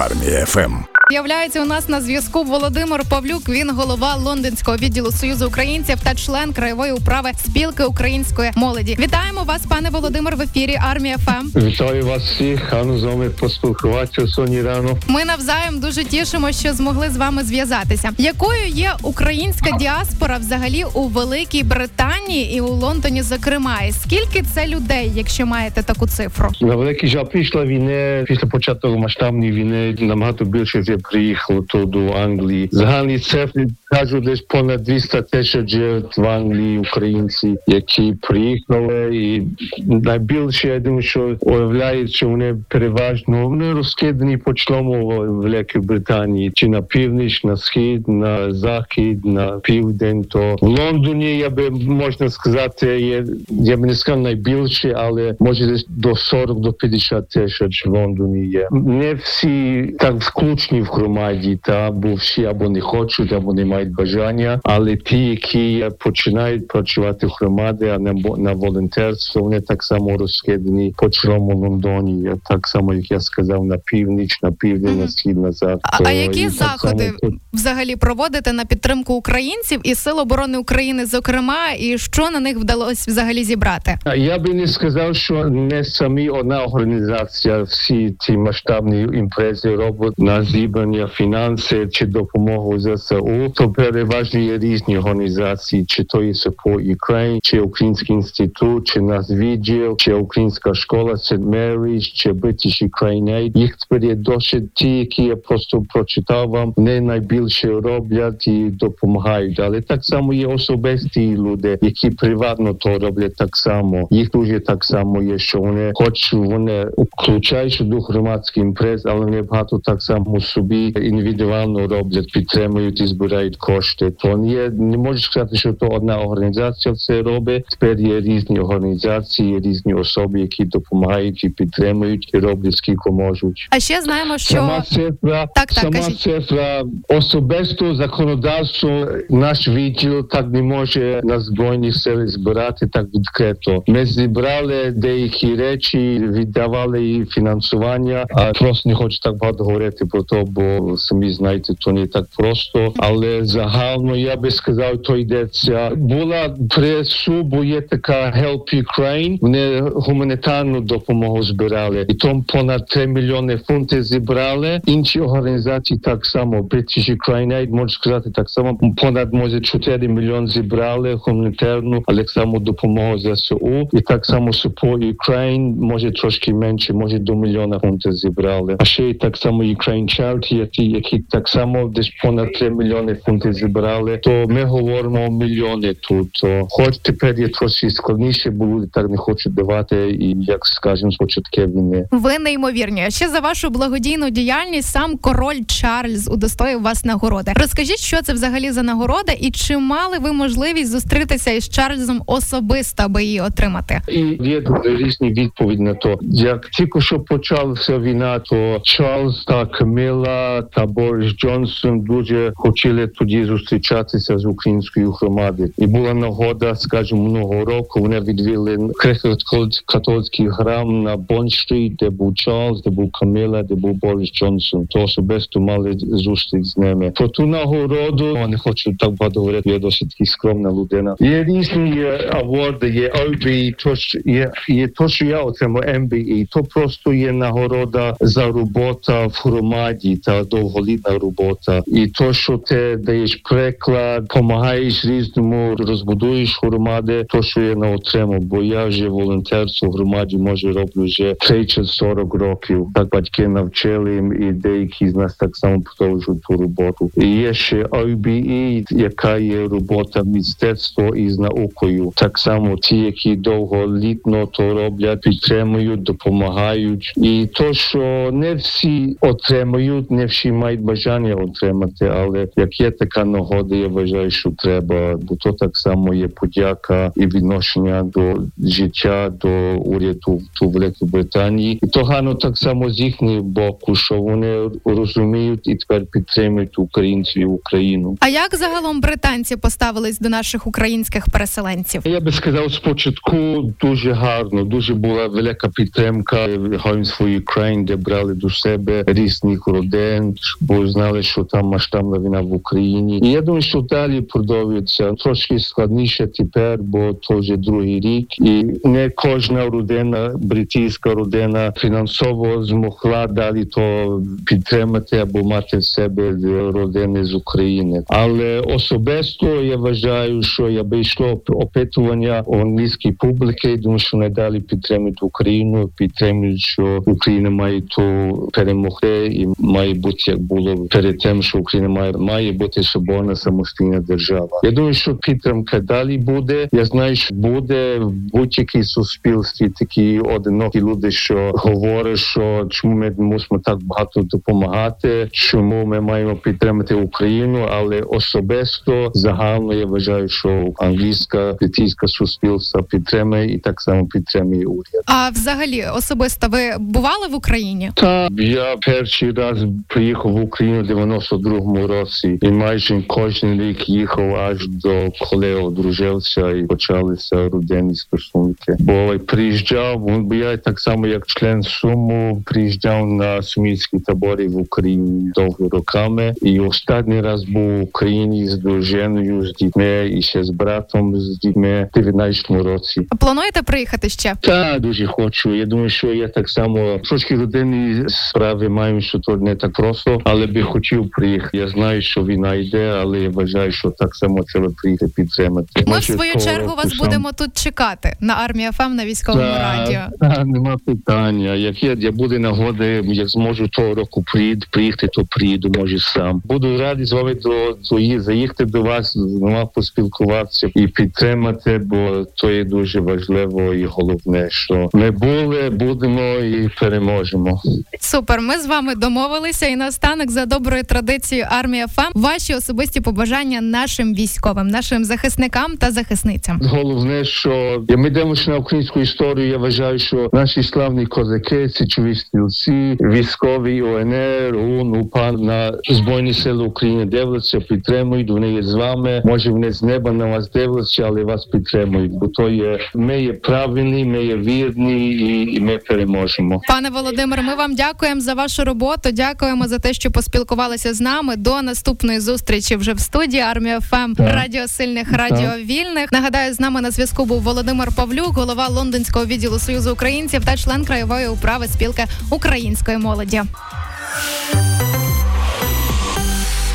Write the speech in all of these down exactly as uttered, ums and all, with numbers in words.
Армія ФМ. З'являється у нас на зв'язку Володимир Павлюк. Він голова Лондонського відділу Союзу українців та член краєвої управи Спілки української молоді. Вітаємо вас, пане Володимир, в ефірі Армія ФМ. Вітаю вас всіх, гарно з вами поспілкуватися сьогодні рано. Ми навзаєм дуже тішимо, що змогли з вами зв'язатися. Якою є українська діаспора взагалі у Великій Британії і у Лондоні, зокрема? І скільки це людей, якщо маєте таку цифру? На великий жаль, після війни, після початку масштабної війни, набагато більше вже приїхало тут до Англії. Загальні цифри кажуть, десь понад двісті тисяч жертв в Англії, українці, які приїхали. І найбільше, я думаю, що уявляють, що вони переважно вони розкидані по чому Великій Британії. Чи на північ, на схід, на захід, на південь. То в Лондоні, я би, можна сказати, є, я би не сказав найбільше, але може десь до сорок до п'ятдесяти тисяч в Лондоні є. Не всі так включні в громаді, та, бо всі або не хочуть, або не мають бажання, але ті, які починають працювати в громаді, а не на волонтерство, вони так само розкидані по чому Лондоні, так само, як я сказав, на північ, на південь, на схід, на захід. А, а які заходи само... взагалі проводите на підтримку українців і Сил оборони України, зокрема, і що на них вдалося взагалі зібрати? Я би не сказав, що не самі одна організація всі ці масштабні імпрези робить на зібрання фінанси чи допомогу ЗСУ, то переважно є різні організації, чи то є Support Ukraine, чи Український інститут, чи Нацвідділ, чи Українська школа Сент Меріс, чи British Ukraine Aid. Їх тепер є досить ті, які я просто прочитав вам, не найбільше роблять і допомагають. Але так само є особисті люди, які приватно то роблять так само. Їх дуже так само є, що вони хоч вони включають до громадських імпрез, але не багато так само собі індивідуально роблять, підтримують і збирають кошти. То не, не можу сказати, що то одна організація все робить. Тепер є різні організації, різні особи, які допомагають і підтримують, і роблять скільки можуть. А ще знаємо, що... Сама цифра, так, так, сама цифра особисто законодавство, наш відділ так не може на Збройні Сили збирати так відкрито. Ми зібрали деякі речі, віддавали і фінансування, а просто не хочу так багато говорити про то, бо самі знаєте, то не так просто, але загально я би сказав, то йдеться. Була при СУБу є така Help Ukraine, вони гуманітарну допомогу збирали, і там понад три мільйони фунтів зібрали. Інші організації так само, British Ukraine Aid, можу сказати так само, понад, може, чотири мільйони зібрали гуманітарну, але само допомогу ЗСУ, і так само Support Ukraine, може, трошки менше, може, до мільйона фунтів зібрали. А ще і так само Ukraine Charge, які, які так само десь понад три мільйони фунтів зібрали, то ми говоримо мільйони тут. То, хоч тепер є трошки складніше, бо люди так не хочуть давати, і, як скажемо, з початку війни. Ви неймовірні. Ще за вашу благодійну діяльність сам король Чарльз удостоїв вас нагороди. Розкажіть, що це взагалі за нагорода, і чи мали ви можливість зустрітися із Чарльзом особисто, аби її отримати? І є різні відповіді на то. Як тільки що почалася війна, то Чарльз та Камілла та Борис Джонсон дуже хотіли тоді зустрічатися з українською громадою. І була нагода, скажімо, минулого року, вони відвели греко-католицький храм на Бонд-стріт, де був Чарльз, де був Камілла, де був Борис Джонсон. То особисто мали зустріч з ними. Про ту нагороду, я не хочу так багато говорити, я досить скромна людина. Є різні аворди, є О Б І, то, є, є то, що я отримав, М Б І, то просто є нагорода за роботу в громаді, та довголітна робота. І то, що ти даєш приклад, допомагаєш різному, розбудуєш громади, то, що я не отримав. Бо я вже волонтерство в громаді, може, роблю вже тридцять-сорок років. Так батьки навчили, і деякі з нас так само продовжують ту роботу. І є ще О Б І, яка є робота мистецтво із наукою. Так само ті, які довголітно то роблять, підтримують, допомагають. І то, що не всі отримують, не всі мають бажання отримати, але як є така нагода, я вважаю, що треба, бо то так само є подяка і відношення до життя, до уряду в Великій Британії. І то гарно так само з їхнього боку, що вони розуміють і тепер підтримують українців і Україну. А як загалом британці поставились до наших українських переселенців? Я би сказав, спочатку дуже гарно, дуже була велика підтримка Homes for Ukraine, де брали до себе різних родин, бо знали, що там масштабна війна в Україні. І я думаю, що далі продовжується. Трошки складніше тепер, бо то вже другий рік. І не кожна родина, британська родина, фінансово змогла далі то підтримати або мати в себе родини з України. Але особисто я вважаю, що я би йшло опитування у англійській публіки, тому що не далі підтримують Україну, підтримують, що Україна має ту перемогти і має бути, як було перед тим, що Україна має, має бути соборна самостійна держава. Я думаю, що підтримка далі буде. Я знаю, що буде в будь-якій суспільстві такі одинокі люди, що говорять, що чому ми мусимо так багато допомагати, чому ми маємо підтримати Україну, але особисто, загально я вважаю, що англійська, британська суспільство підтримує і так само підтримує уряд. А взагалі, особисто ви бували в Україні? Так, я перший раз приїхав в Україну в дев'яносто другому році і майже кожен рік їхав аж до коли одружився і почалися родинні стосунки. Бо приїжджав, бо я так само як член Суму приїжджав на сумські табори в Україні довго роками. І останній раз був в Україні з дружиною, з дітьми і ще з братом, з дітьми в дев'ятнадцятому році. Плануєте приїхати ще? Так, дуже хочу. Я думаю, що я так само трошки родинні справи маю, що то не так просто, але би хотів приїхати. Я знаю, що війна йде, але я вважаю, що так само треба приїхати підтримати. Ми, в свою чергу, вас сам... будемо тут чекати на Армії ФМ, на військовому да, радіо. Так, нема питання. Як є, я буде нагода, як зможу того року приїду, приїхати, то приїду, може сам. Буду радий з вами до, до, заїхати до вас, знову поспілкуватися і підтримати, бо то є дуже важливо і головне, що ми були, будемо і переможемо. Супер, ми з вами домовилися і наостанок за доброю традицією Армія ФМ. Ваші особисті побажання нашим військовим, нашим захисникам та захисницям. Головне, що ми йдемо на українську історію, я вважаю, що наші славні козаки, січові стрільці, військові ОНР, ОУН, УПА на Збройні сили України дивляться, підтримують, вони є з вами. Може вони з неба на вас дивляться, але вас підтримують, бо то є, ми є правильні, ми є вірні і, і ми переможемо. Пане Володимире, ми вам дякуємо за вашу роботу, дякуємо за те, що поспілкувалися з нами. До наступної зустрічі вже в студії Армія ФМ, радіо сильних, радіо вільних. Нагадаю, з нами на зв'язку був Володимир Павлюк, голова Лондонського відділу Союзу українців та член краєвої управи Спілки української молоді.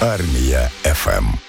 Армія ФМ.